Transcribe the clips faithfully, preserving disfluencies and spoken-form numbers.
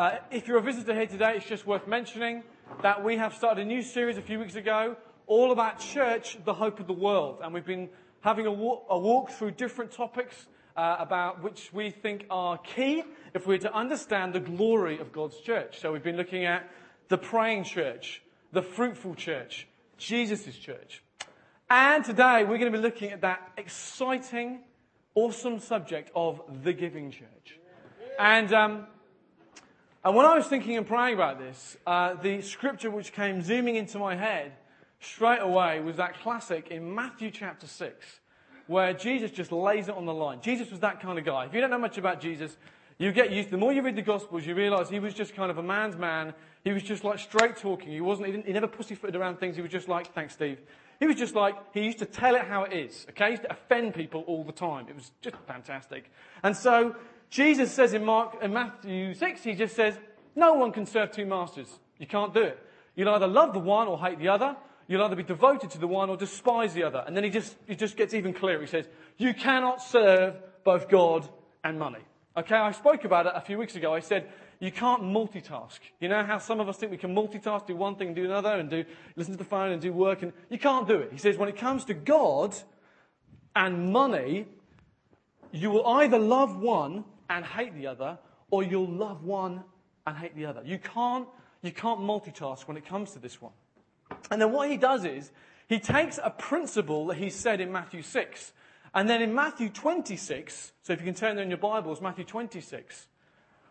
Uh, if you're a visitor here today, it's just worth mentioning that we have started a new series a few weeks ago all about church, the hope of the world. And we've been having a walk, a walk through different topics uh, about which we think are key if we're to understand the glory of God's church. So we've been looking at the praying church, the fruitful church, Jesus' church. And today we're going to be looking at that exciting, awesome subject of the giving church. And um, and when I was thinking and praying about this, uh, the scripture which came zooming into my head straight away was that classic in Matthew chapter six, where Jesus just lays it on the line. Jesus was that kind of guy. If you don't know much about Jesus, you get used to, the more you read the Gospels, you realize he was just kind of a man's man. He was just like straight talking. He wasn't, he, didn't, he never pussyfooted around things. He was just like, thanks, Steve. He was just like, he used to tell it how it is, okay? He used to offend people all the time. It was just fantastic. And so Jesus says in Mark, in Matthew six, he just says, no one can serve two masters. You can't do it. You'll either love the one or hate the other. You'll either be devoted to the one or despise the other. And then he just, he just gets even clearer. He says, you cannot serve both God and money. Okay, I spoke about it a few weeks ago. I said, you can't multitask. You know how some of us think we can multitask, do one thing and do another, and do listen to the phone and do work, and you can't do it. He says, when it comes to God and money, you will either love one and hate the other, or you'll love one and hate the other. You can't, you can't multitask when it comes to this one. And then what he does is, he takes a principle that he said in Matthew six, and then in Matthew twenty-six, so if you can turn there in your Bibles, Matthew twenty-six,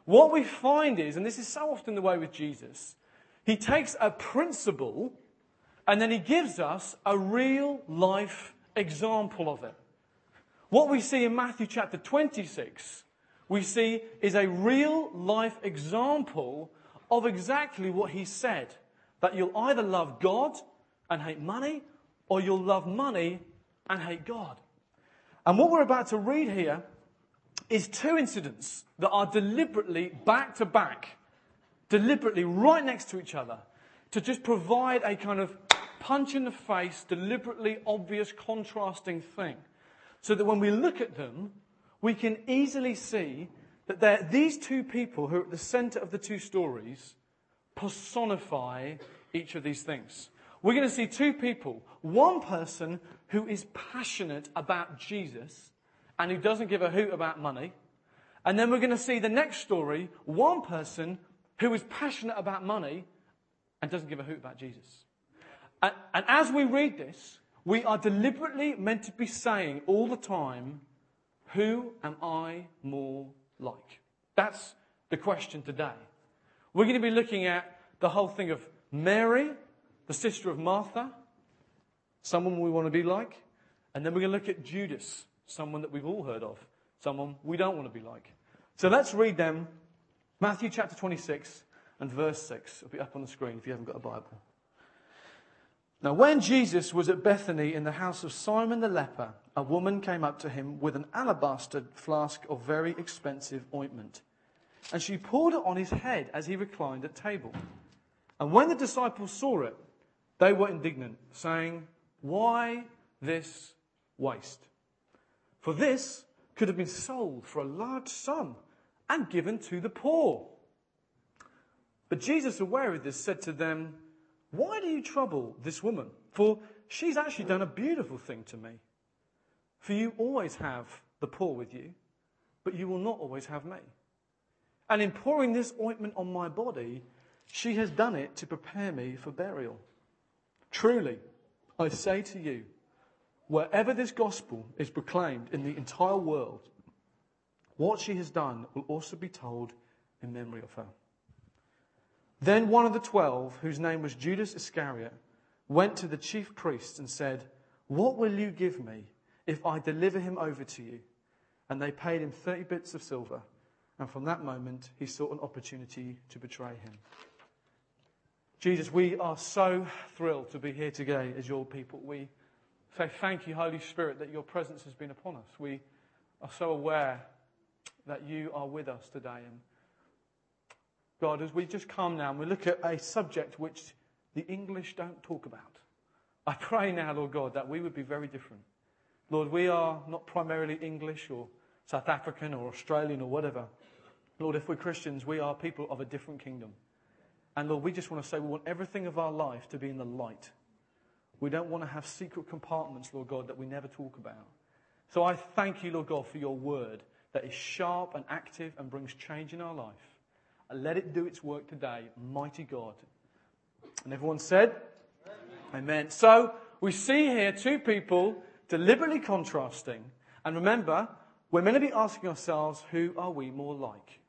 what we find is, and this is so often the way with Jesus, he takes a principle and then he gives us a real life example of it. What we see in Matthew chapter twenty-six, we see is a real life example of exactly what he said. That you'll either love God and hate money, or you'll love money and hate God. And what we're about to read here is two incidents that are deliberately back to back, deliberately right next to each other, to just provide a kind of punch in the face, deliberately obvious, contrasting thing. So that when we look at them, we can easily see that they're these two people who are at the center of the two stories personify each of these things. We're going to see two people. One person who is passionate about Jesus and who doesn't give a hoot about money. And then we're going to see the next story. One person who is passionate about money and doesn't give a hoot about Jesus. And, and as we read this, we are deliberately meant to be saying all the time, who am I more like? That's the question today. We're going to be looking at the whole thing of Mary, the sister of Martha, someone we want to be like. And then we're going to look at Judas, someone that we've all heard of, someone we don't want to be like. So let's read them, Matthew chapter twenty-six and verse six. It'll be up on the screen if you haven't got a Bible. Now when Jesus was at Bethany in the house of Simon the leper, a woman came up to him with an alabaster flask of very expensive ointment. And she poured it on his head as he reclined at table. And when the disciples saw it, they were indignant, saying, why this waste? For this could have been sold for a large sum and given to the poor. But Jesus, aware of this, said to them, why do you trouble this woman? For she's actually done a beautiful thing to me. For you always have the poor with you, but you will not always have me. And in pouring this ointment on my body, she has done it to prepare me for burial. Truly, I say to you, wherever this gospel is proclaimed in the entire world, what she has done will also be told in memory of her. Then one of the twelve, whose name was Judas Iscariot, went to the chief priests and said, what will you give me if I deliver him over to you? And they paid him thirty bits of silver. And from that moment, he sought an opportunity to betray him. Jesus, we are so thrilled to be here today as your people. We say thank you, Holy Spirit, that your presence has been upon us. We are so aware that you are with us today. And God, as we just come now and we look at a subject which the English don't talk about, I pray now, Lord God, that we would be very different. Lord, we are not primarily English or South African or Australian or whatever. Lord, if we're Christians, we are people of a different kingdom. And Lord, we just want to say we want everything of our life to be in the light. We don't want to have secret compartments, Lord God, that we never talk about. So I thank you, Lord God, for your word that is sharp and active and brings change in our life. And let it do its work today, mighty God. And everyone said, Amen. Amen. So we see here two people deliberately contrasting. And remember, we're meant to be asking ourselves, who are we more like?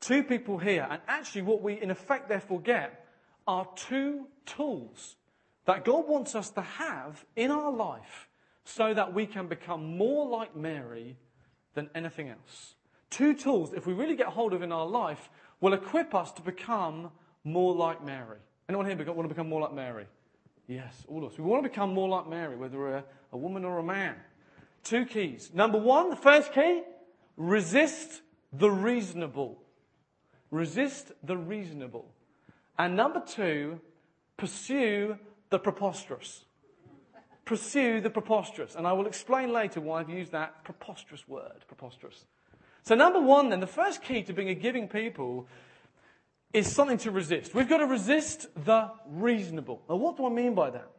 Two people here, and actually what we in effect therefore get are two tools that God wants us to have in our life so that we can become more like Mary than anything else. Two tools, if we really get hold of in our life, will equip us to become more like Mary. Anyone here want to become more like Mary? Yes, all of us. We want to become more like Mary, whether we're a, a woman or a man. Two keys. Number one, the first key, resist the reasonable. Resist the reasonable. And number two, pursue the preposterous. Pursue the preposterous. And I will explain later why I've used that preposterous word, preposterous. So number one then, the first key to being a giving people is something to resist. We've got to resist the reasonable. Now what do I mean by that?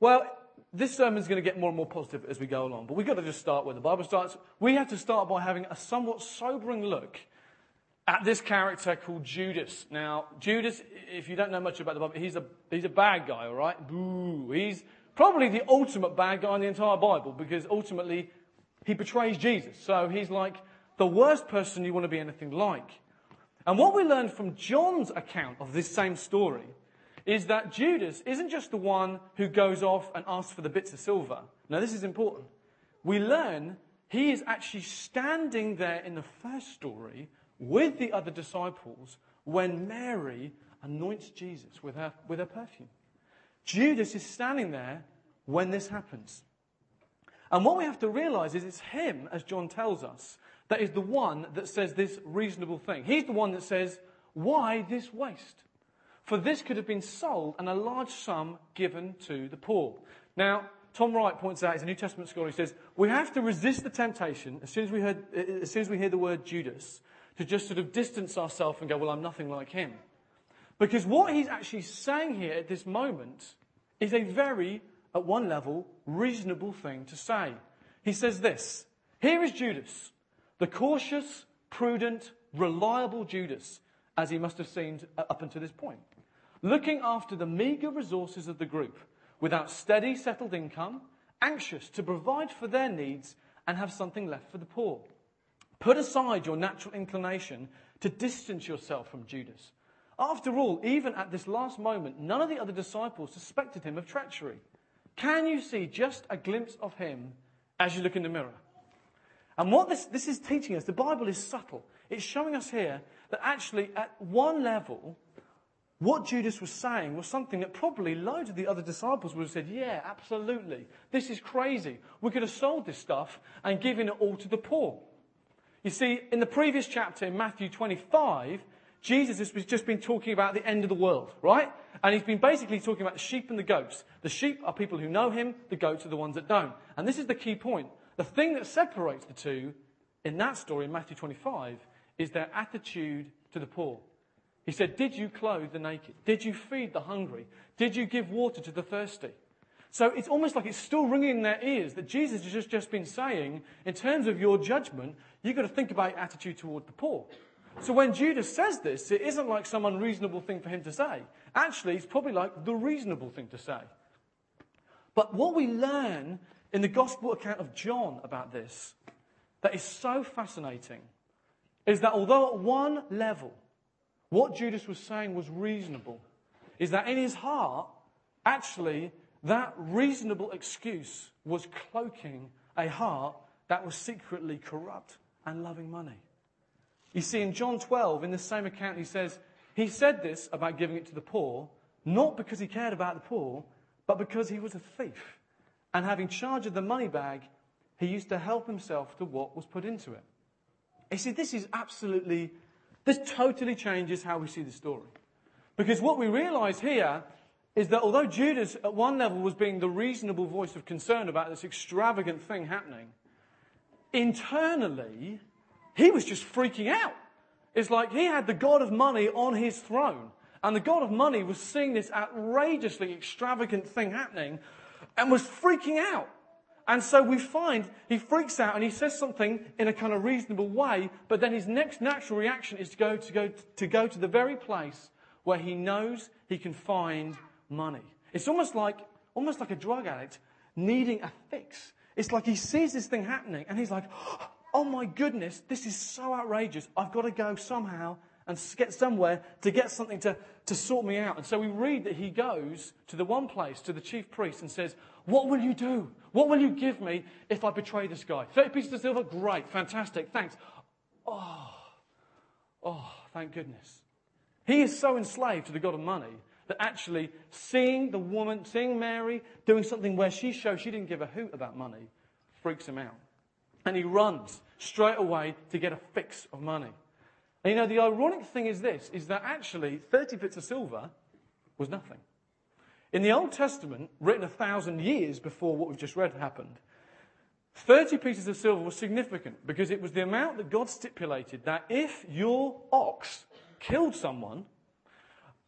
Well, this sermon's going to get more and more positive as we go along, but we've got to just start where the Bible starts. We have to start by having a somewhat sobering look at this character called Judas. Now, Judas, if you don't know much about the Bible, he's a he's a bad guy, all right? Boo. He's probably the ultimate bad guy in the entire Bible because ultimately he betrays Jesus. So he's like the worst person you want to be anything like. And what we learn from John's account of this same story is that Judas isn't just the one who goes off and asks for the bits of silver. Now, this is important. We learn he is actually standing there in the first story with the other disciples when Mary anoints Jesus with her, with her perfume. Judas is standing there when this happens. And what we have to realize is it's him, as John tells us, that is the one that says this reasonable thing. He's the one that says, why this waste? For this could have been sold and a large sum given to the poor. Now, Tom Wright points out, he's a New Testament scholar, he says, we have to resist the temptation, as soon as we heard, as soon as we hear the word Judas, to just sort of distance ourselves and go, well, I'm nothing like him. Because what he's actually saying here at this moment is a very, at one level, reasonable thing to say. He says this, here is Judas, the cautious, prudent, reliable Judas, as he must have seemed up until this point, looking after the meagre resources of the group, without steady, settled income, anxious to provide for their needs and have something left for the poor. Put aside your natural inclination to distance yourself from Judas. After all, even at this last moment, none of the other disciples suspected him of treachery. Can you see just a glimpse of him as you look in the mirror? And what this, this is teaching us, the Bible is subtle. It's showing us here that actually at one level, what Judas was saying was something that probably loads of the other disciples would have said, yeah, absolutely. This is crazy. We could have sold this stuff and given it all to the poor. You see, in the previous chapter in Matthew twenty-five, Jesus has just been talking about the end of the world, right? And he's been basically talking about the sheep and the goats. The sheep are people who know him, the goats are the ones that don't. And this is the key point. The thing that separates the two in that story in Matthew twenty-five is their attitude to the poor. He said, did you clothe the naked? Did you feed the hungry? Did you give water to the thirsty? So it's almost like it's still ringing in their ears that Jesus has just, just been saying, in terms of your judgment, you've got to think about your attitude toward the poor. So when Judas says this, it isn't like some unreasonable thing for him to say. Actually, it's probably like the reasonable thing to say. But what we learn in the Gospel account of John about this that is so fascinating is that although at one level what Judas was saying was reasonable, is that in his heart, actually, that reasonable excuse was cloaking a heart that was secretly corrupt and loving money. You see, in John twelve, in the same account, he says, he said this about giving it to the poor, not because he cared about the poor, but because he was a thief. And having charge of the money bag, he used to help himself to what was put into it. You see, this is absolutely, this totally changes how we see the story. Because what we realise here is that although Judas at one level was being the reasonable voice of concern about this extravagant thing happening, internally, he was just freaking out. It's like he had the God of money on his throne. And the God of money was seeing this outrageously extravagant thing happening and was freaking out. And so we find he freaks out and he says something in a kind of reasonable way, but then his next natural reaction is to go to go to go to the very place where he knows he can find money. It's almost like almost like a drug addict needing a fix. It's like he sees this thing happening and he's like, oh my goodness, this is so outrageous. I've got to go somehow and get somewhere to get something to, to sort me out. And so we read that he goes to the one place, to the chief priest, and says, what will you do? What will you give me if I betray this guy? thirty pieces of silver? Great, fantastic, thanks. Oh, oh, thank goodness. He is so enslaved to the God of money that actually seeing the woman, seeing Mary doing something where she shows she didn't give a hoot about money, freaks him out. And he runs straight away to get a fix of money. And you know, the ironic thing is this, is that actually thirty bits of silver was nothing. In the Old Testament, written a thousand years before what we've just read happened, thirty pieces of silver was significant because it was the amount that God stipulated that if your ox killed someone,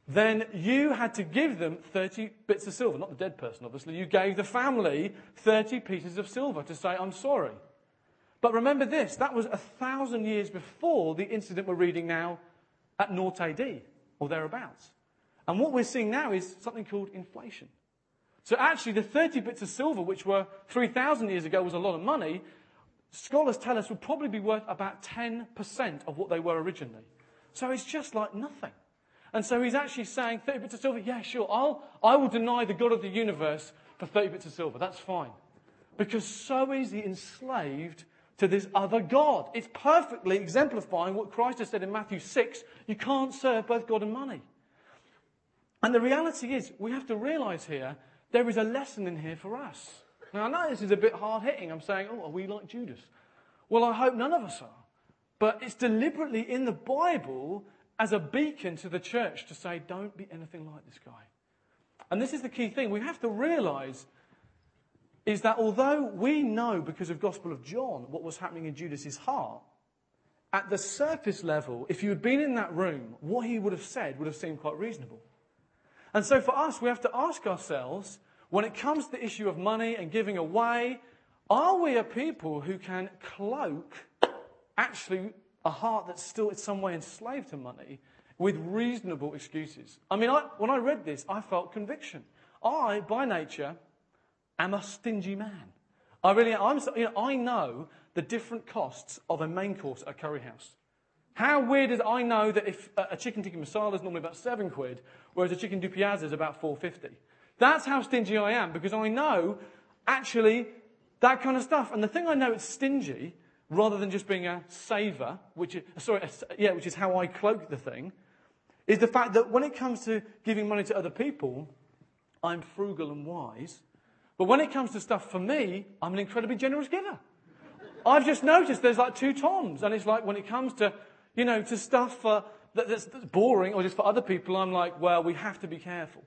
then you had to give them thirty bits of silver. Not the dead person, obviously. You gave the family thirty pieces of silver to say, I'm sorry. But remember this, that was a thousand years before the incident we're reading now at nought A D, or thereabouts. And what we're seeing now is something called inflation. So actually the thirty bits of silver, which were three thousand years ago was a lot of money, scholars tell us would probably be worth about ten percent of what they were originally. So it's just like nothing. And so he's actually saying, thirty bits of silver, yeah, sure, I'll, I will deny the God of the universe for thirty bits of silver. That's fine. Because so is he enslaved to this other God. It's perfectly exemplifying what Christ has said in Matthew six. You can't serve both God and money. And the reality is, we have to realise here, there is a lesson in here for us. Now, I know this is a bit hard-hitting. I'm saying, oh, are we like Judas? Well, I hope none of us are. But it's deliberately in the Bible as a beacon to the church to say, don't be anything like this guy. And this is the key thing. We have to realise is that although we know because of Gospel of John what was happening in Judas' heart, at the surface level, if you had been in that room, what he would have said would have seemed quite reasonable. And so for us, we have to ask ourselves, when it comes to the issue of money and giving away, are we a people who can cloak actually a heart that's still in some way enslaved to money with reasonable excuses? I mean, I, when I read this, I felt conviction. I, by nature, I'm a stingy man. I really, I'm, you know, I know the different costs of a main course at a Curry House. How weird is it? I know that if a chicken tikka masala is normally about seven quid, whereas a chicken du piazza is about four fifty. That's how stingy I am, because I know actually that kind of stuff. And the thing I know it's stingy, rather than just being a saver, which is, sorry, a, yeah, which is how I cloak the thing, is the fact that when it comes to giving money to other people, I'm frugal and wise. But when it comes to stuff for me, I'm an incredibly generous giver. I've just noticed there's like two Toms. And it's like when it comes to, you know, to stuff uh, that, that's, that's boring or just for other people, I'm like, well, we have to be careful.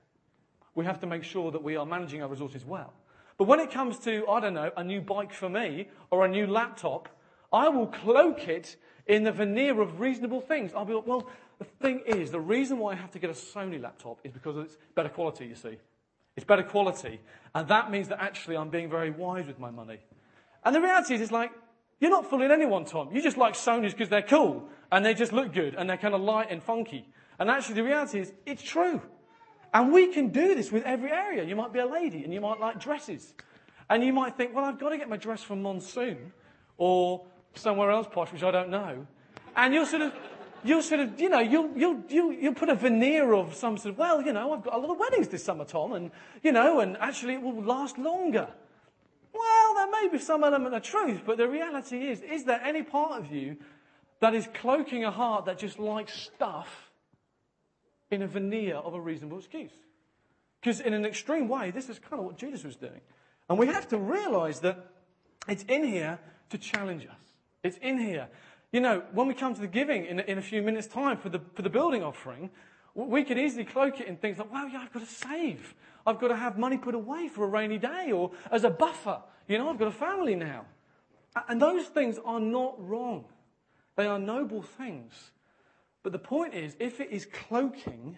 We have to make sure that we are managing our resources well. But when it comes to, I don't know, a new bike for me or a new laptop, I will cloak it in the veneer of reasonable things. I'll be like, well, the thing is, the reason why I have to get a Sony laptop is because it's better quality, you see. It's better quality. And that means that actually I'm being very wise with my money. And the reality is, it's like, you're not fooling anyone, Tom. You just like Sonys because they're cool and they just look good and they're kind of light and funky. And actually the reality is, it's true. And we can do this with every area. You might be a lady and you might like dresses. And you might think, well, I've got to get my dress from Monsoon or somewhere else posh, which I don't know. And you'll sort of, you'll sort of, you know, you'll, you'll, you'll, you'll put a veneer of some sort of, well, you know, I've got a lot of weddings this summer, Tom, and, you know, and actually it will last longer. Well, there may be some element of truth, but the reality is, is there any part of you that is cloaking a heart that just likes stuff in a veneer of a reasonable excuse? Because in an extreme way, this is kind of what Judas was doing. And we have to realise that it's in here to challenge us. It's in here. You know, when we come to the giving in, in a few minutes' time for the for the building offering, we could easily cloak it in things like, well, yeah, I've got to save. I've got to have money put away for a rainy day or as a buffer. You know, I've got a family now. And those things are not wrong. They are noble things. But the point is, if it is cloaking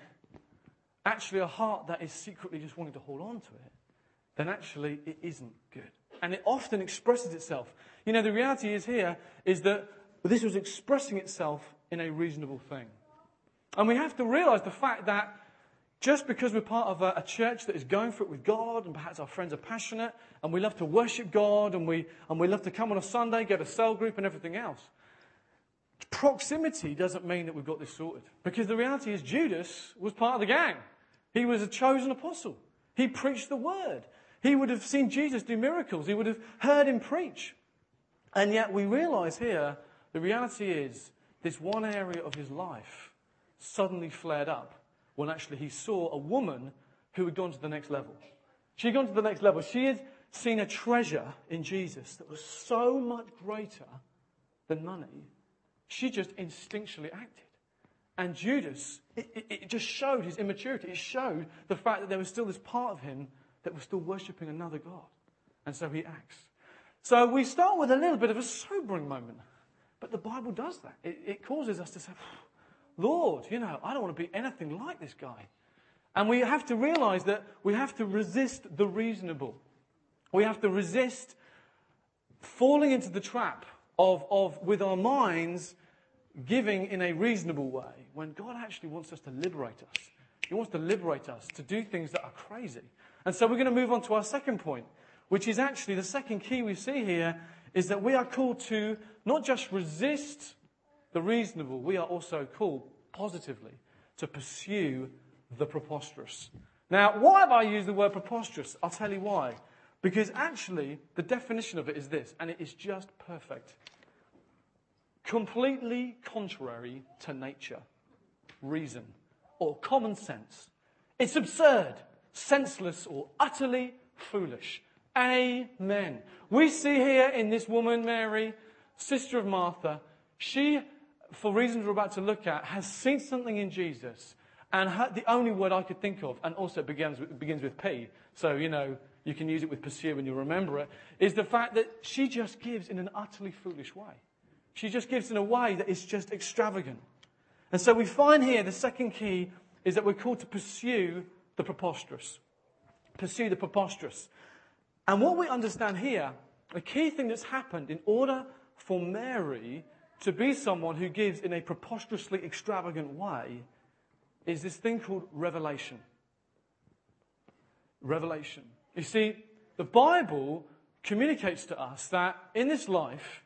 actually a heart that is secretly just wanting to hold on to it, then actually it isn't good. And it often expresses itself. You know, the reality is here is that this was expressing itself in a reasonable thing. And we have to realize the fact that just because we're part of a, a church that is going for it with God, and perhaps our friends are passionate, and we love to worship God, and we and we love to come on a Sunday, go to cell group and everything else, proximity doesn't mean that we've got this sorted. Because the reality is Judas was part of the gang. He was a chosen apostle. He preached the word. He would have seen Jesus do miracles. He would have heard him preach. And yet we realize here, the reality is this one area of his life suddenly flared up when actually he saw a woman who had gone to the next level. She had gone to the next level. She had seen a treasure in Jesus that was so much greater than money. She just instinctually acted. And Judas, it, it, it just showed his immaturity. It showed the fact that there was still this part of him that was still worshipping another God. And so he acts. So we start with a little bit of a sobering moment. But the Bible does that. It, it causes us to say, Lord, you know, I don't want to be anything like this guy. And we have to realize that we have to resist the reasonable. We have to resist falling into the trap of, of with our minds, giving in a reasonable way, when God actually wants us to liberate us. He wants to liberate us to do things that are crazy. And so we're going to move on to our second point, which is actually the second key we see here, is that we are called to not just resist the reasonable, we are also called positively to pursue the preposterous. Now, why have I used the word preposterous? I'll tell you why. Because actually, the definition of it is this, and it is just perfect. Completely contrary to nature, reason, or common sense. It's absurd, senseless, or utterly foolish. Amen. We see here in this woman, Mary, sister of Martha, she, for reasons we're about to look at, has seen something in Jesus, and her, the only word I could think of, and also it begins with, begins with P, so, you know, you can use it with pursue and you'll remember it, is the fact that she just gives in an utterly foolish way. She just gives in a way that is just extravagant. And so we find here the second key is that we're called to pursue the preposterous. Pursue the preposterous. And what we understand here, the key thing that's happened in order for Mary to be someone who gives in a preposterously extravagant way is this thing called revelation. Revelation. You see, the Bible communicates to us that in this life,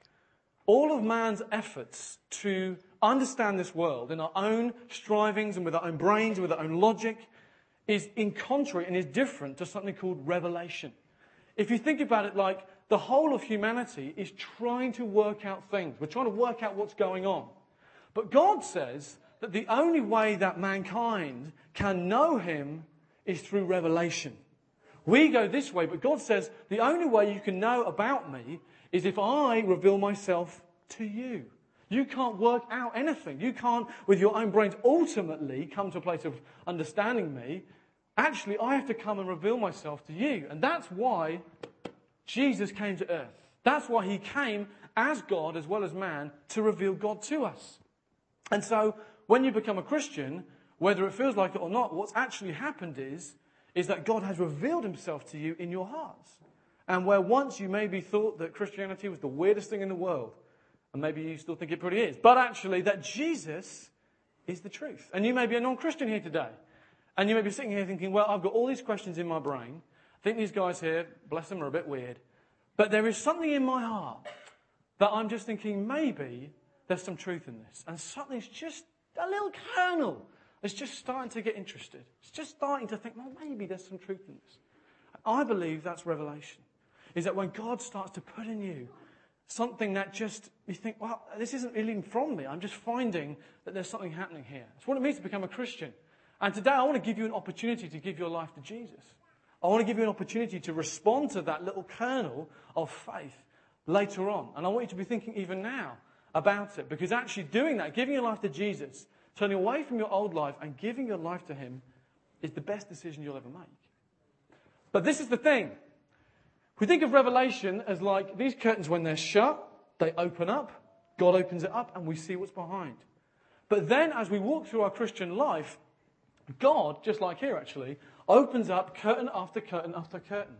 all of man's efforts to understand this world in our own strivings and with our own brains and with our own logic is in contrary and is different to something called revelation. If you think about it, like the whole of humanity is trying to work out things. We're trying to work out what's going on. But God says that the only way that mankind can know him is through revelation. We go this way, but God says the only way you can know about me is if I reveal myself to you. You can't work out anything. You can't, with your own brains, ultimately come to a place of understanding me. Actually, I have to come and reveal myself to you. And that's why Jesus came to earth. That's why he came as God as well as man to reveal God to us. And so when you become a Christian, whether it feels like it or not, what's actually happened is, is that God has revealed himself to you in your hearts. And where once you maybe thought that Christianity was the weirdest thing in the world, and maybe you still think it pretty is, but actually that Jesus is the truth. And you may be a non-Christian here today, and you may be sitting here thinking, well, I've got all these questions in my brain. I think these guys here, bless them, are a bit weird. But there is something in my heart that I'm just thinking maybe there's some truth in this. And something's just a little kernel. It's just starting to get interested. It's just starting to think, well, maybe there's some truth in this. I believe that's revelation. Is that when God starts to put in you something that just, you think, well, this isn't really from me. I'm just finding that there's something happening here. It's what it means to become a Christian. And today I want to give you an opportunity to give your life to Jesus. I want to give you an opportunity to respond to that little kernel of faith later on. And I want you to be thinking even now about it. Because actually doing that, giving your life to Jesus, turning away from your old life and giving your life to him is the best decision you'll ever make. But this is the thing. We think of revelation as like these curtains when they're shut, they open up, God opens it up and we see what's behind. But then as we walk through our Christian life, God, just like here actually, opens up curtain after curtain after curtain.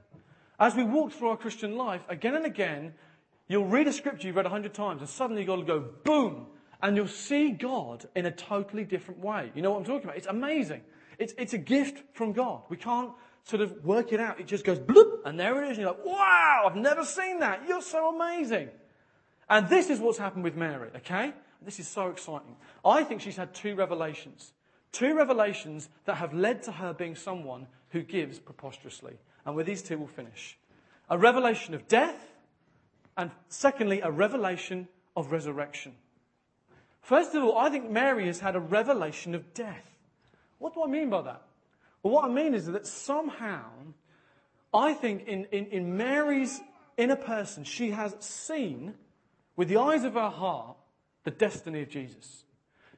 As we walk through our Christian life, again and again, you'll read a scripture you've read a hundred times and suddenly God will go, boom, and you'll see God in a totally different way. You know what I'm talking about? It's amazing. It's, it's a gift from God. We can't sort of work it out. It just goes, bloop, and there it is. And you're like, wow, I've never seen that. You're so amazing. And this is what's happened with Mary, okay? This is so exciting. I think she's had two revelations. Two revelations that have led to her being someone who gives preposterously. And with these two we'll finish. A revelation of death, and secondly, a revelation of resurrection. First of all, I think Mary has had a revelation of death. What do I mean by that? Well, what I mean is that somehow, I think in, in, in Mary's inner person, she has seen with the eyes of her heart the destiny of Jesus.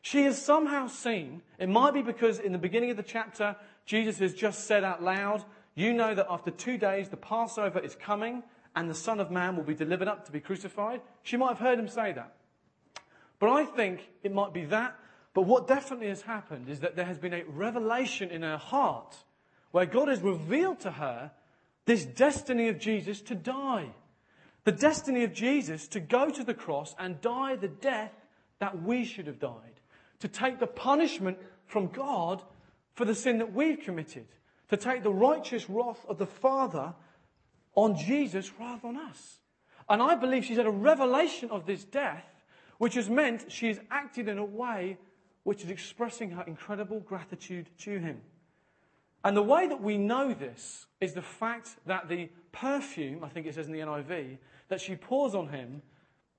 She has somehow seen, it might be because in the beginning of the chapter, Jesus has just said out loud, you know that after two days the Passover is coming and the Son of Man will be delivered up to be crucified. She might have heard him say that. But I think it might be that. But what definitely has happened is that there has been a revelation in her heart where God has revealed to her this destiny of Jesus to die. The destiny of Jesus to go to the cross and die the death that we should have died. To take the punishment from God for the sin that we've committed. To take the righteous wrath of the Father on Jesus rather than us. And I believe she's had a revelation of this death, which has meant she has acted in a way which is expressing her incredible gratitude to him. And the way that we know this is the fact that the perfume, I think it says in the N I V, that she pours on him,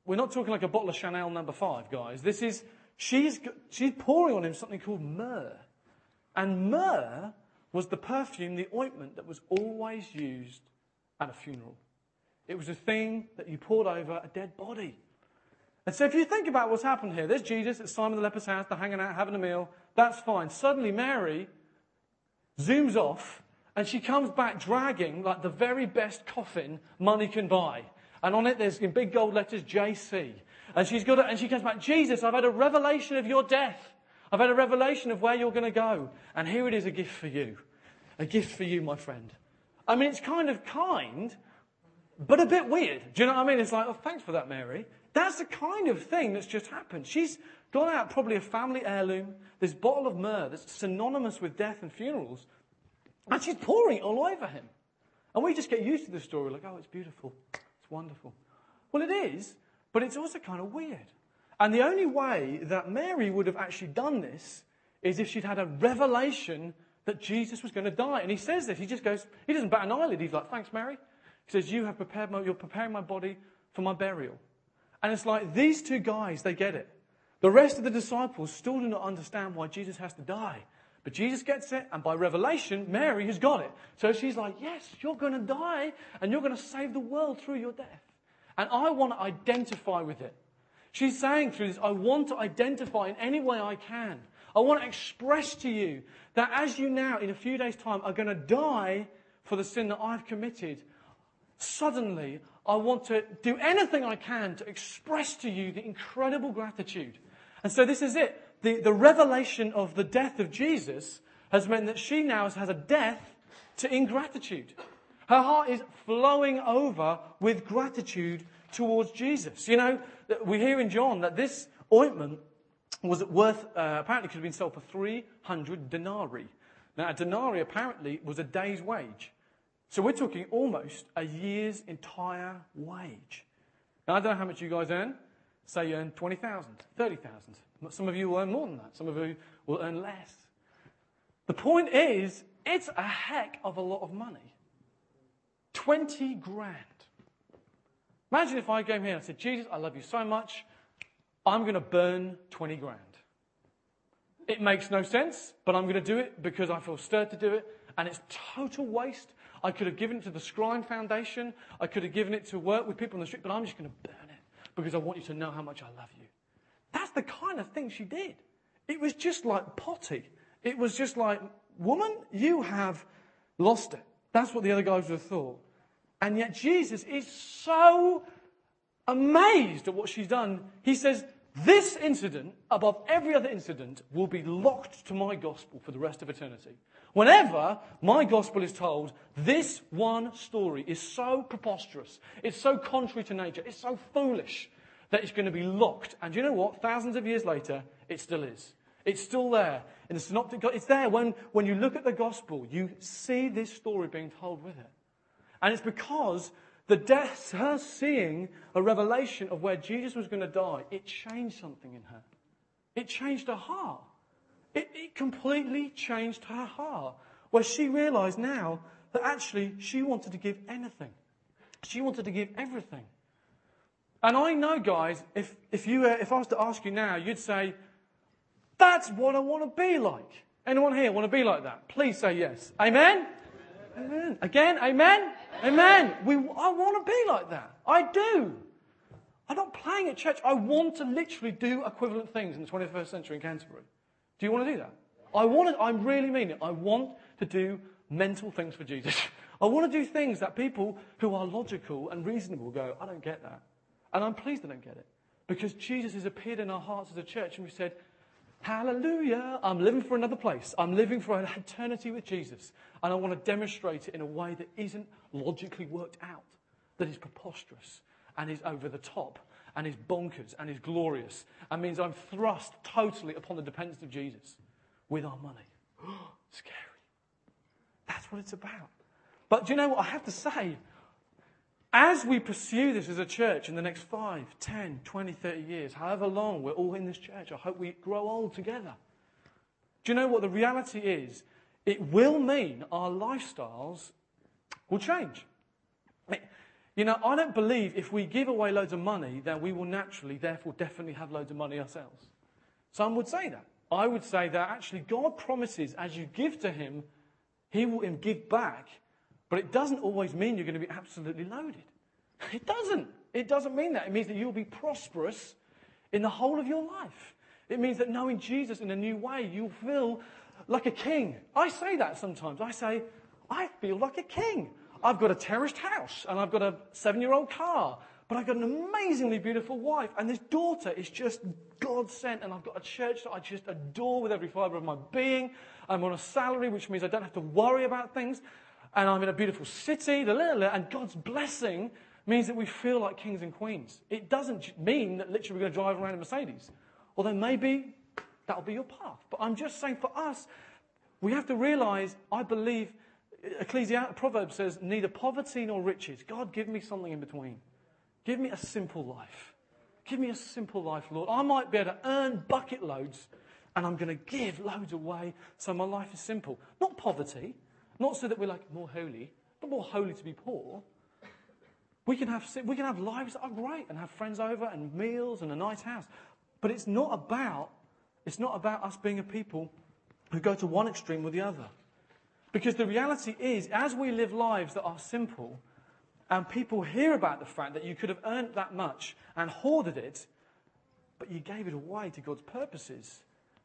we're not talking like a bottle of Chanel number five, guys. This is, she's, she's pouring on him something called myrrh. And myrrh was the perfume, the ointment that was always used at a funeral. It was a thing that you poured over a dead body. And so if you think about what's happened here, there's Jesus at Simon the leper's house, they're hanging out, having a meal, that's fine. Suddenly Mary zooms off and she comes back dragging like the very best coffin money can buy. And on it there's in big gold letters, J C. And she's got it, and she comes back, Jesus, I've had a revelation of your death. I've had a revelation of where you're going to go. And here it is, a gift for you. A gift for you, my friend. I mean, it's kind of kind, but a bit weird. Do you know what I mean? It's like, oh, thanks for that, Mary. That's the kind of thing that's just happened. She's got out probably a family heirloom, this bottle of myrrh that's synonymous with death and funerals, and she's pouring it all over him. And we just get used to the story, like, oh, it's beautiful. It's wonderful. Well, it is, but it's also kind of weird. And the only way that Mary would have actually done this is if she'd had a revelation that Jesus was going to die. And he says this. He just goes, he doesn't bat an eyelid. He's like, thanks, Mary. He says, you have prepared my, you're preparing my body for my burial. And it's like, these two guys, they get it. The rest of the disciples still do not understand why Jesus has to die. But Jesus gets it, and by revelation, Mary has got it. So she's like, yes, you're going to die, and you're going to save the world through your death. And I want to identify with it. She's saying through this, I want to identify in any way I can. I want to express to you that as you now, in a few days' time, are going to die for the sin that I've committed, suddenly I want to do anything I can to express to you the incredible gratitude. And so this is it. The, the revelation of the death of Jesus has meant that she now has a death to ingratitude. Her heart is flowing over with gratitude towards Jesus. You know, we hear in John that this ointment was worth, uh, apparently could have been sold for three hundred denarii. Now, a denarii apparently was a day's wage. So we're talking almost a year's entire wage. Now, I don't know how much you guys earn. Say you earn twenty thousand, thirty thousand. Some of you will earn more than that. Some of you will earn less. The point is, it's a heck of a lot of money. twenty grand. Imagine if I came here and I said, Jesus, I love you so much. I'm going to burn twenty grand. It makes no sense, but I'm going to do it because I feel stirred to do it. And it's total waste. I could have given it to the Scrine Foundation. I could have given it to work with people on the street, but I'm just going to burn it because I want you to know how much I love you. That's the kind of thing she did. It was just like potty. It was just like, woman, you have lost it. That's what the other guys would have thought. And yet Jesus is so amazed at what she's done, he says, this incident, above every other incident, will be locked to my gospel for the rest of eternity. Whenever my gospel is told, this one story is so preposterous, it's so contrary to nature, it's so foolish, that it's going to be locked. And you know what? Thousands of years later, it still is. It's still there. In the synoptic, it's there. When, when you look at the gospel, you see this story being told with it. And it's because the death, her seeing a revelation of where Jesus was going to die, it changed something in her. It changed her heart. It, it completely changed her heart, where she realized now that actually she wanted to give anything. She wanted to give everything. And I know, guys, if if you uh, if I was to ask you now, you'd say, that's what I want to be like. Anyone here want to be like that? Please say yes. Amen? Amen. Amen. Again, amen? Amen. amen. We, I want to be like that. I do. I'm not playing at church. I want to literally do equivalent things in the twenty-first century in Canterbury. Do you want to do that? I want to, I really mean it. I want to do mental things for Jesus. I want to do things that people who are logical and reasonable go, I don't get that. And I'm pleased I don't get it. Because Jesus has appeared in our hearts as a church and we said, hallelujah, I'm living for another place. I'm living for an eternity with Jesus. And I want to demonstrate it in a way that isn't logically worked out, that is preposterous and is over the top and is bonkers and is glorious and means I'm thrust totally upon the dependence of Jesus with our money. Scary. That's what it's about. But do you know what I have to say? As we pursue this as a church in the next five, ten, twenty, thirty years, however long we're all in this church, I hope we grow old together. Do you know what the reality is? It will mean our lifestyles will change. You know, I don't believe if we give away loads of money, then we will naturally, therefore, definitely have loads of money ourselves. Some would say that. I would say that actually God promises as you give to him, he will give back. But it doesn't always mean you're going to be absolutely loaded. It doesn't. It doesn't mean that. It means that you'll be prosperous in the whole of your life. It means that knowing Jesus in a new way, you'll feel like a king. I say that sometimes. I say, I feel like a king. I've got a terraced house and I've got a seven-year-old car. But I've got an amazingly beautiful wife and this daughter is just God-sent and I've got a church that I just adore with every fibre of my being. I'm on a salary, which means I don't have to worry about things. And I'm in a beautiful city, and God's blessing means that we feel like kings and queens. It doesn't mean that literally we're going to drive around in Mercedes. Although maybe that'll be your path. But I'm just saying for us, we have to realise, I believe, Ecclesiastes, Proverbs says, neither poverty nor riches. God, give me something in between. Give me a simple life. Give me a simple life, Lord. I might be able to earn bucket loads, and I'm going to give loads away so my life is simple. Not poverty. Not so that we're like more holy, but more holy to be poor. We can have we can have lives that are great and have friends over and meals and a nice house, but it's not about it's not about us being a people who go to one extreme or the other, because the reality is as we live lives that are simple, and people hear about the fact that you could have earned that much and hoarded it, but you gave it away to God's purposes.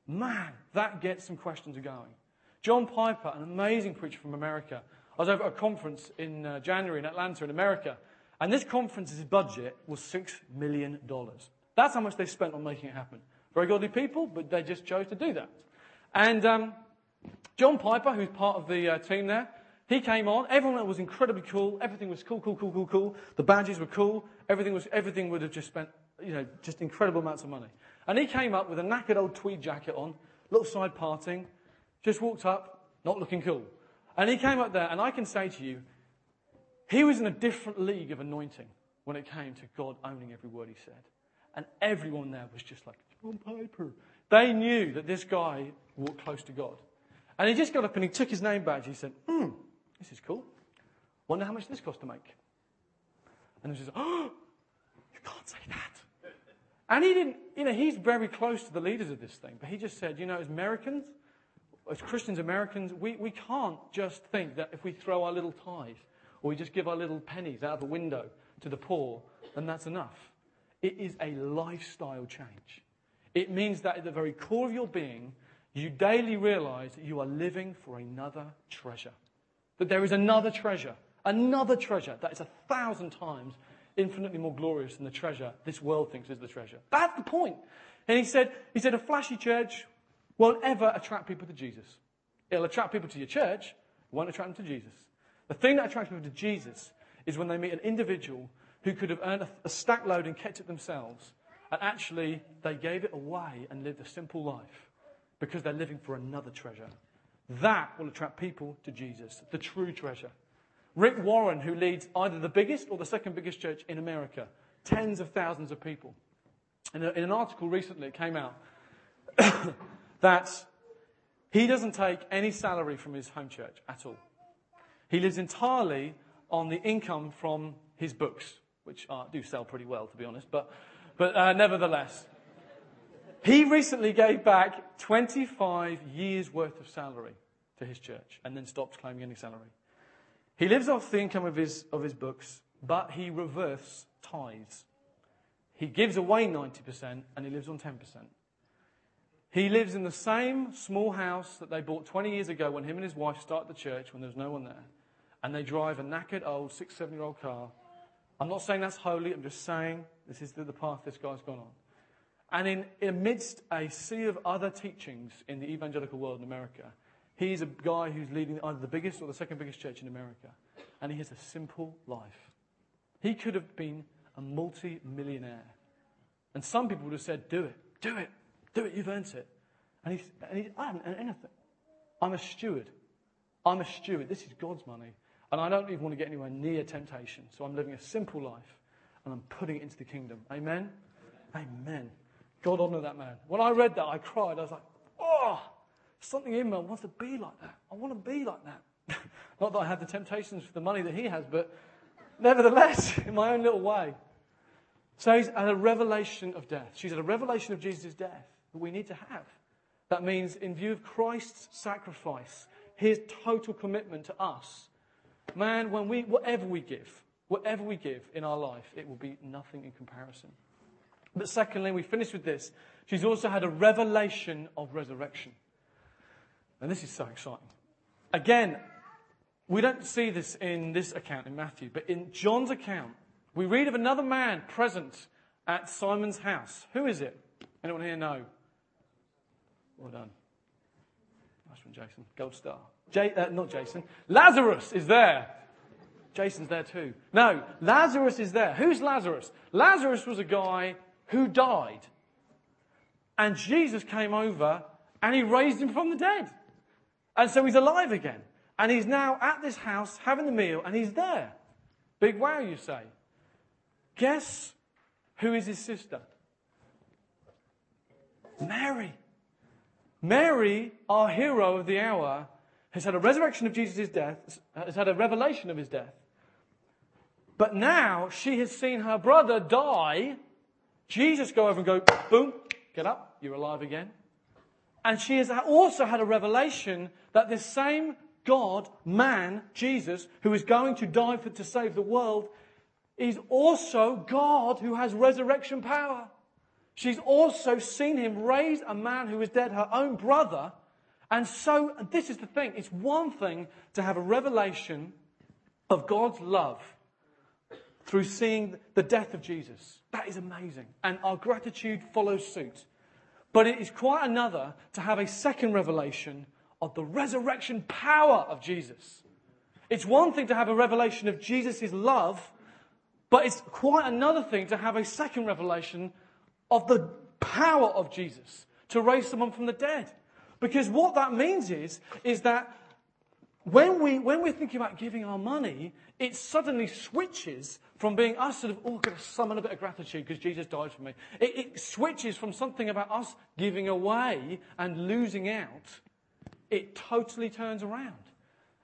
Man, that gets some questions going. John Piper, an amazing preacher from America. I was over at a conference in uh, January in Atlanta in America, and this conference's budget was six million dollars. That's how much they spent on making it happen. Very godly people, but they just chose to do that. And um, John Piper, who's part of the uh, team there, he came on. Everyone was incredibly cool. Everything was cool, cool, cool, cool, cool. The badges were cool. Everything was. Everything would have just spent, you know, just incredible amounts of money. And he came up with a knackered old tweed jacket on, little side parting, just walked up, not looking cool. And he came up there, and I can say to you, he was in a different league of anointing when it came to God owning every word he said. And everyone there was just like, John Piper. They knew that this guy walked close to God. And he just got up and he took his name badge. He said, hmm, this is cool. Wonder how much this cost to make. And he says, oh, you can't say that. And he didn't, you know, he's very close to the leaders of this thing. But he just said, you know, as Americans, as Christians, Americans, we, we can't just think that if we throw our little tithe or we just give our little pennies out of the window to the poor, then that's enough. It is a lifestyle change. It means that at the very core of your being, you daily realize that you are living for another treasure. That there is another treasure, another treasure that is a thousand times infinitely more glorious than the treasure this world thinks is the treasure. That's the point. And he said, he said, a flashy church won't ever attract people to Jesus. It'll attract people to your church, it won't attract them to Jesus. The thing that attracts people to Jesus is when they meet an individual who could have earned a, a stack load and kept it themselves, and actually they gave it away and lived a simple life because they're living for another treasure. That will attract people to Jesus, the true treasure. Rick Warren, who leads either the biggest or the second biggest church in America, tens of thousands of people. In, a, in an article recently, it came out that he doesn't take any salary from his home church at all. He lives entirely on the income from his books, which are, do sell pretty well, to be honest, but, but uh, nevertheless. He recently gave back twenty-five years' worth of salary to his church and then stopped claiming any salary. He lives off the income of his, of his books, but he reverses tithes. He gives away ninety percent and he lives on ten percent. He lives in the same small house that they bought twenty years ago when him and his wife started the church when there was no one there. And they drive a knackered old six, seven-year-old car. I'm not saying that's holy. I'm just saying this is the path this guy's gone on. And in, in amidst a sea of other teachings in the evangelical world in America, he's a guy who's leading either the biggest or the second biggest church in America. And he has a simple life. He could have been a multi-millionaire. And some people would have said, do it, do it, do it, you've earned it. And he's, and he's I haven't earned anything. I'm a steward. I'm a steward. This is God's money. And I don't even want to get anywhere near temptation. So I'm living a simple life and I'm putting it into the kingdom. Amen? Amen. Amen. God honor that man. When I read that, I cried. I was like, oh, something in me wants to be like that. I want to be like that. Not that I have the temptations for the money that he has, but nevertheless, in my own little way. So he's had a revelation of death. She's had a revelation of Jesus' death that we need to have. That means in view of Christ's sacrifice, his total commitment to us, man, when we, whatever we give, whatever we give in our life, it will be nothing in comparison. But secondly, we finish with this. She's also had a revelation of resurrection. And this is so exciting. Again, we don't see this in this account in Matthew, but in John's account, we read of another man present at Simon's house. Who is it? Anyone here know? Well done. Nice one, Jason. Gold star. J- uh, not Jason. Lazarus is there. Jason's there too. No, Lazarus is there. Who's Lazarus? Lazarus was a guy who died. And Jesus came over and he raised him from the dead. And so he's alive again. And he's now at this house having the meal and he's there. Big wow, you say. Guess who is his sister? Mary. Mary, our hero of the hour, has had a resurrection of Jesus' death, has had a revelation of his death. But now she has seen her brother die. Jesus go over and go, boom, get up, you're alive again. And she has also had a revelation that this same God, man, Jesus, who is going to die for, to save the world, is also God who has resurrection power. She's also seen him raise a man who was dead, her own brother. And so, this is the thing, it's one thing to have a revelation of God's love through seeing the death of Jesus. That is amazing. And our gratitude follows suit. But it is quite another to have a second revelation of the resurrection power of Jesus. It's one thing to have a revelation of Jesus' love, but it's quite another thing to have a second revelation of the power of Jesus to raise someone from the dead. Because what that means is, is that when, we, when we're thinking about giving our money, it suddenly switches from being us sort of, oh, I've got to summon a bit of gratitude because Jesus died for me. It, it switches from something about us giving away and losing out. It totally turns around.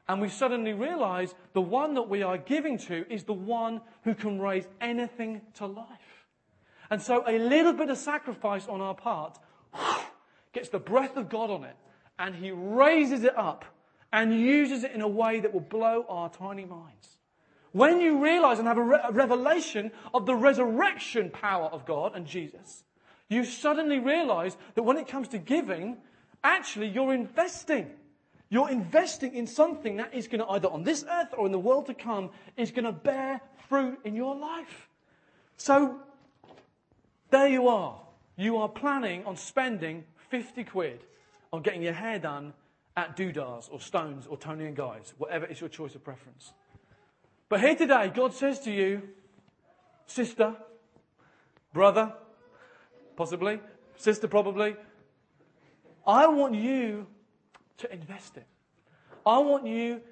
And we suddenly realize the one that we are giving to is the one who can raise anything to life. And so a little bit of sacrifice on our part gets the breath of God on it, and he raises it up and uses it in a way that will blow our tiny minds. When you realize and have a, re- a revelation of the resurrection power of God and Jesus, you suddenly realize that when it comes to giving, actually you're investing. You're investing in something that is going to, either on this earth or in the world to come, is going to bear fruit in your life. So, there you are. You are planning on spending fifty quid on getting your hair done at Doodahs or Stones or Tony and Guy's, whatever is your choice of preference. But here today, God says to you, sister, brother, possibly, sister probably, I want you to invest it. I want you,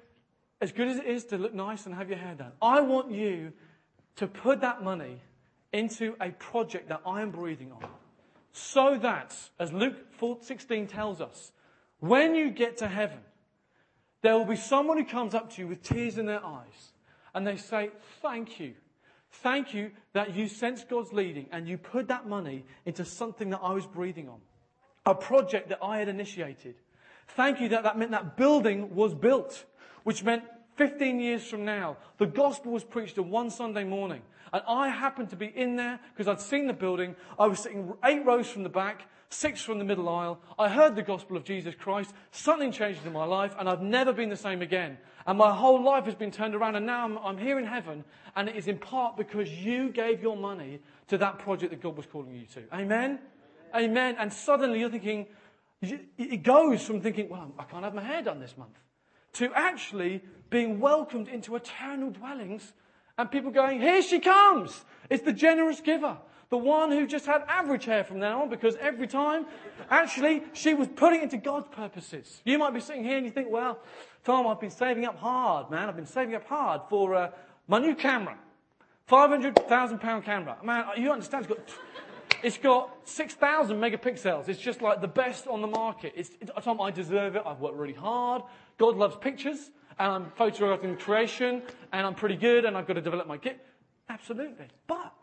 as good as it is to look nice and have your hair done, I want you to put that money into a project that I am breathing on. So that, as Luke four sixteen tells us, when you get to heaven, there will be someone who comes up to you with tears in their eyes and they say, thank you. Thank you that you sensed God's leading and you put that money into something that I was breathing on. A project that I had initiated. Thank you that that meant that building was built, which meant fifteen years from now, the gospel was preached on one Sunday morning. And I happened to be in there because I'd seen the building. I was sitting eight rows from the back, six from the middle aisle. I heard the gospel of Jesus Christ. Something changed in my life and I've never been the same again. And my whole life has been turned around and now I'm, I'm here in heaven. And it is in part because you gave your money to that project that God was calling you to. Amen? Amen. Amen. And suddenly you're thinking, it goes from thinking, well, I can't have my hair done this month, to actually being welcomed into eternal dwellings and people going, here she comes. It's the generous giver. The one who just had average hair from now on because every time, actually, she was putting it into God's purposes. You might be sitting here and you think, well, Tom, I've been saving up hard, man. I've been saving up hard for uh, my new camera. five hundred thousand pound camera. Man, you understand, it's got... T- It's got six thousand megapixels. It's just like the best on the market. It's, it, Tom, I deserve it. I've worked really hard. God loves pictures, and I'm photographing creation, and I'm pretty good, and I've got to develop my kit. Absolutely. But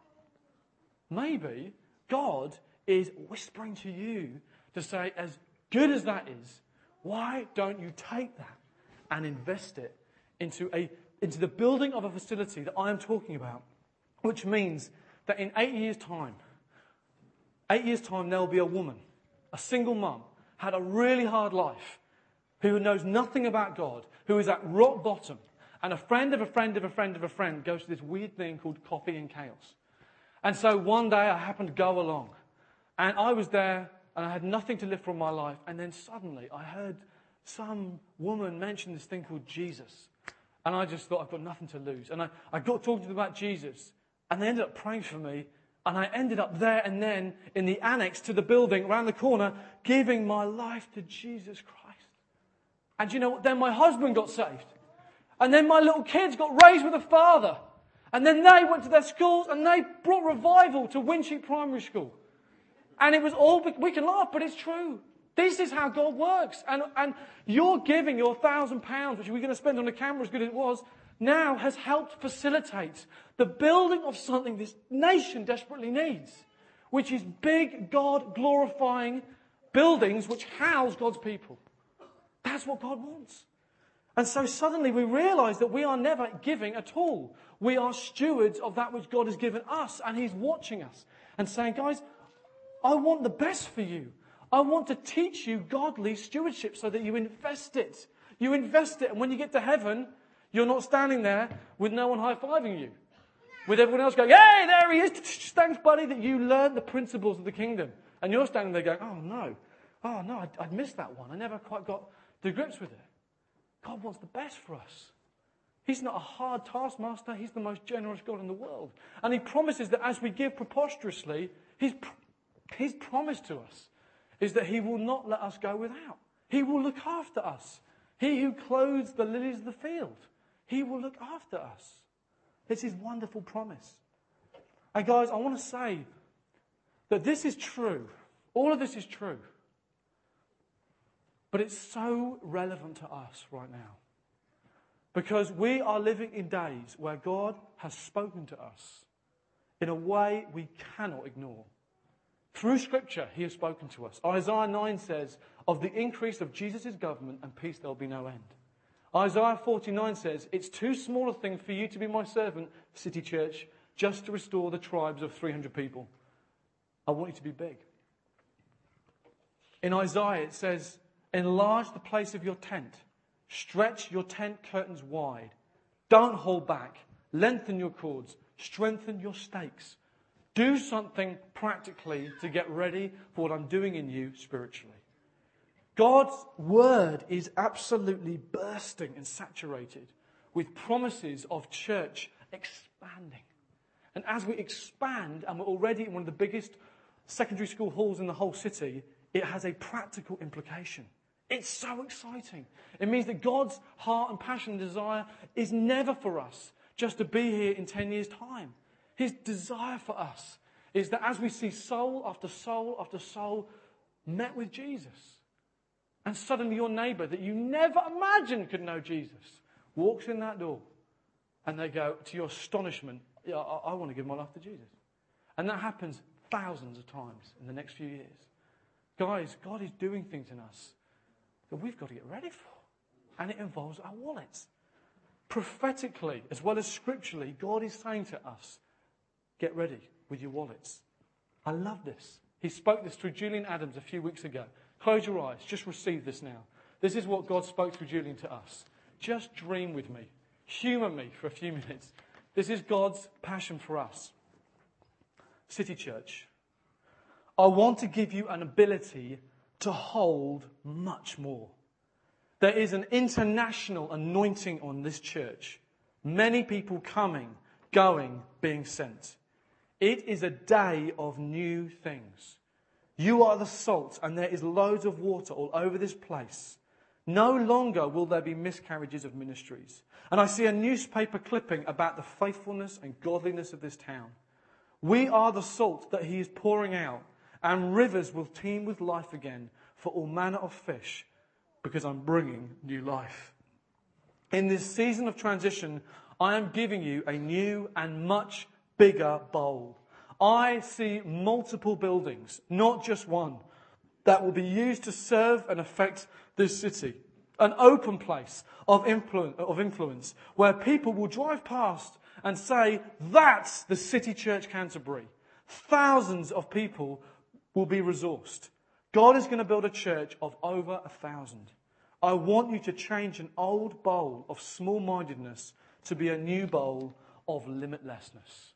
maybe God is whispering to you to say, as good as that is, why don't you take that and invest it into a into the building of a facility that I am talking about, which means that in eight years' time, Eight years' time, there will be a woman, a single mum, had a really hard life, who knows nothing about God, who is at rock bottom, and a friend of a friend of a friend of a friend goes to this weird thing called Coffee and Chaos. And so one day I happened to go along, and I was there, and I had nothing to live for in my life, and then suddenly I heard some woman mention this thing called Jesus. And I just thought, I've got nothing to lose. And I, I got talking to them about Jesus, and they ended up praying for me. And I ended up there and then in the annex to the building around the corner, giving my life to Jesus Christ. And you know what? Then my husband got saved. And then my little kids got raised with a father. And then they went to their schools and they brought revival to Winchie Primary School. And it was all, we can laugh, but it's true. This is how God works. And, and your giving, your thousand pounds, which we're going to spend on the camera as good as it was, now has helped facilitate the building of something this nation desperately needs, which is big, God-glorifying buildings which house God's people. That's what God wants. And so suddenly we realize that we are never giving at all. We are stewards of that which God has given us, and He's watching us and saying, guys, I want the best for you. I want to teach you godly stewardship so that you invest it. You invest it, and when you get to heaven, you're not standing there with no one high-fiving you, with everyone else going, hey, there he is. Thanks, buddy, that you learned the principles of the kingdom. And you're standing there going, oh, no. Oh, no, I'd, I'd missed that one. I never quite got to grips with it. God wants the best for us. He's not a hard taskmaster. He's the most generous God in the world. And He promises that as we give preposterously, his, his promise to us is that He will not let us go without. He will look after us. He who clothes the lilies of the field, He will look after us. It's His wonderful promise. And guys, I want to say that this is true. All of this is true. But it's so relevant to us right now. Because we are living in days where God has spoken to us in a way we cannot ignore. Through Scripture, He has spoken to us. Isaiah nine says, of the increase of Jesus' government and peace there will be no end. Isaiah forty-nine says, it's too small a thing for you to be my servant, City Church, just to restore the tribes of three hundred people. I want you to be big. In Isaiah it says, enlarge the place of your tent. Stretch your tent curtains wide. Don't hold back. Lengthen your cords. Strengthen your stakes. Do something practically to get ready for what I'm doing in you spiritually. God's word is absolutely bursting and saturated with promises of church expanding. And as we expand, and we're already in one of the biggest secondary school halls in the whole city, it has a practical implication. It's so exciting. It means that God's heart and passion and desire is never for us just to be here in ten years' time. His desire for us is that as we see soul after soul after soul met with Jesus, and suddenly your neighbour that you never imagined could know Jesus walks in that door, and they go, to your astonishment, yeah, I, I want to give my life to Jesus. And that happens thousands of times in the next few years. Guys, God is doing things in us that we've got to get ready for. And it involves our wallets. Prophetically, as well as scripturally, God is saying to us, get ready with your wallets. I love this. He spoke this through Julian Adams a few weeks ago. Close your eyes. Just receive this now. This is what God spoke through Julian to us. Just dream with me. Humour me for a few minutes. This is God's passion for us. City Church, I want to give you an ability to hold much more. There is an international anointing on this church. Many people coming, going, being sent. It is a day of new things. You are the salt, and there is loads of water all over this place. No longer will there be miscarriages of ministries. And I see a newspaper clipping about the faithfulness and godliness of this town. We are the salt that he is pouring out, and rivers will teem with life again for all manner of fish, because I'm bringing new life. In this season of transition, I am giving you a new and much bigger bowl. I see multiple buildings, not just one, that will be used to serve and affect this city. An open place of influence, of influence where people will drive past and say, that's the City Church Canterbury. Thousands of people will be resourced. God is going to build a church of over a thousand. I want you to change an old bowl of small-mindedness to be a new bowl of limitlessness.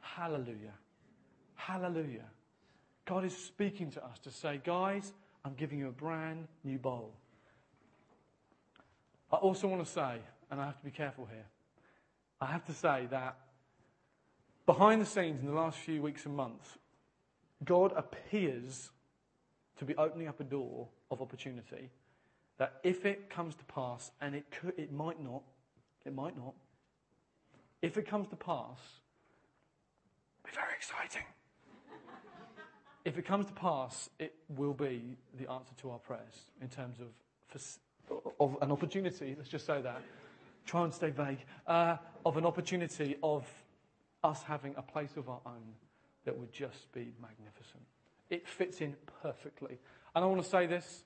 Hallelujah. Hallelujah. God is speaking to us to say, guys, I'm giving you a brand new bowl. I also want to say, and I have to be careful here, I have to say that behind the scenes in the last few weeks and months, God appears to be opening up a door of opportunity that if it comes to pass, and it could, it might not, it might not, if it comes to pass, it'll be very exciting. If it comes to pass, it will be the answer to our prayers in terms of of an opportunity, let's just say that, try and stay vague, uh, of an opportunity of us having a place of our own that would just be magnificent. It fits in perfectly. And I want to say this,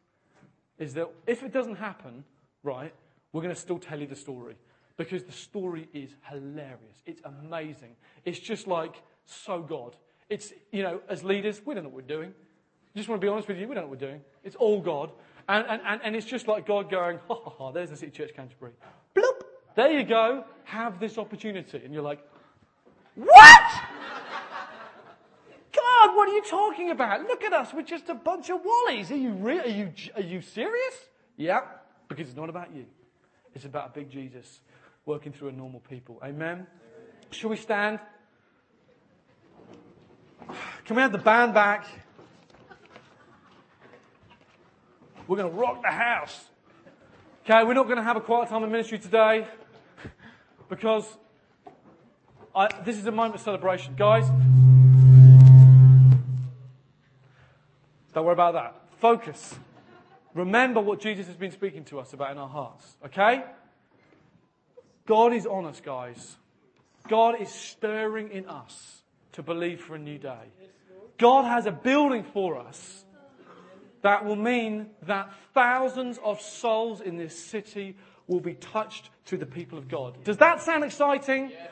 is that if it doesn't happen, right, we're going to still tell you the story. Because the story is hilarious. It's amazing. It's just like, so God. It's, you know, as leaders, we don't know what we're doing. I just want to be honest with you, we don't know what we're doing. It's all God. And and, and, and it's just like God going, ha ha ha, there's the City Church Canterbury. Bloop! There you go. Have this opportunity. And you're like, what? God, what are you talking about? Look at us. We're just a bunch of wallies. Are you real? Are you, are you serious? Yeah, because it's not about you. It's about a big Jesus working through a normal people. Amen? Amen. Shall we stand? Can we have the band back? We're going to rock the house. Okay, we're not going to have a quiet time in ministry today because I, this is a moment of celebration. Guys, don't worry about that. Focus. Remember what Jesus has been speaking to us about in our hearts. Okay? God is on us, guys. God is stirring in us to believe for a new day. God has a building for us that will mean that thousands of souls in this city will be touched through the people of God. Does that sound exciting? Yes.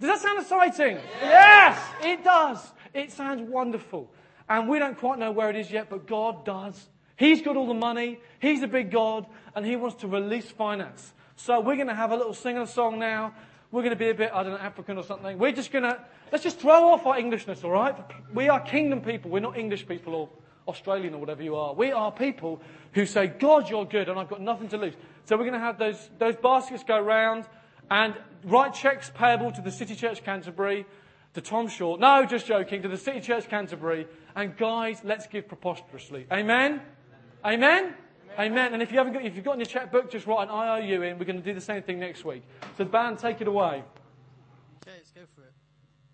Does that sound exciting? Yes. Yes, it does. It sounds wonderful. And we don't quite know where it is yet, but God does. He's got all the money. He's a big God, and he wants to release finance. So we're going to have a little sing-a-song now. We're going to be a bit, I don't know, African or something. We're just going to, let's just throw off our Englishness, all right? We are kingdom people. We're not English people or Australian or whatever you are. We are people who say, God, you're good, and I've got nothing to lose. So we're going to have those those baskets go round and write cheques payable to the City Church Canterbury, to Tom Shaw. No, just joking, to the City Church Canterbury. And guys, let's give preposterously. Amen? Amen? Amen. And if you haven't got, if you've got in your checkbook, just write an I O U in. We're going to do the same thing next week. So, band, take it away. Okay, let's go for it.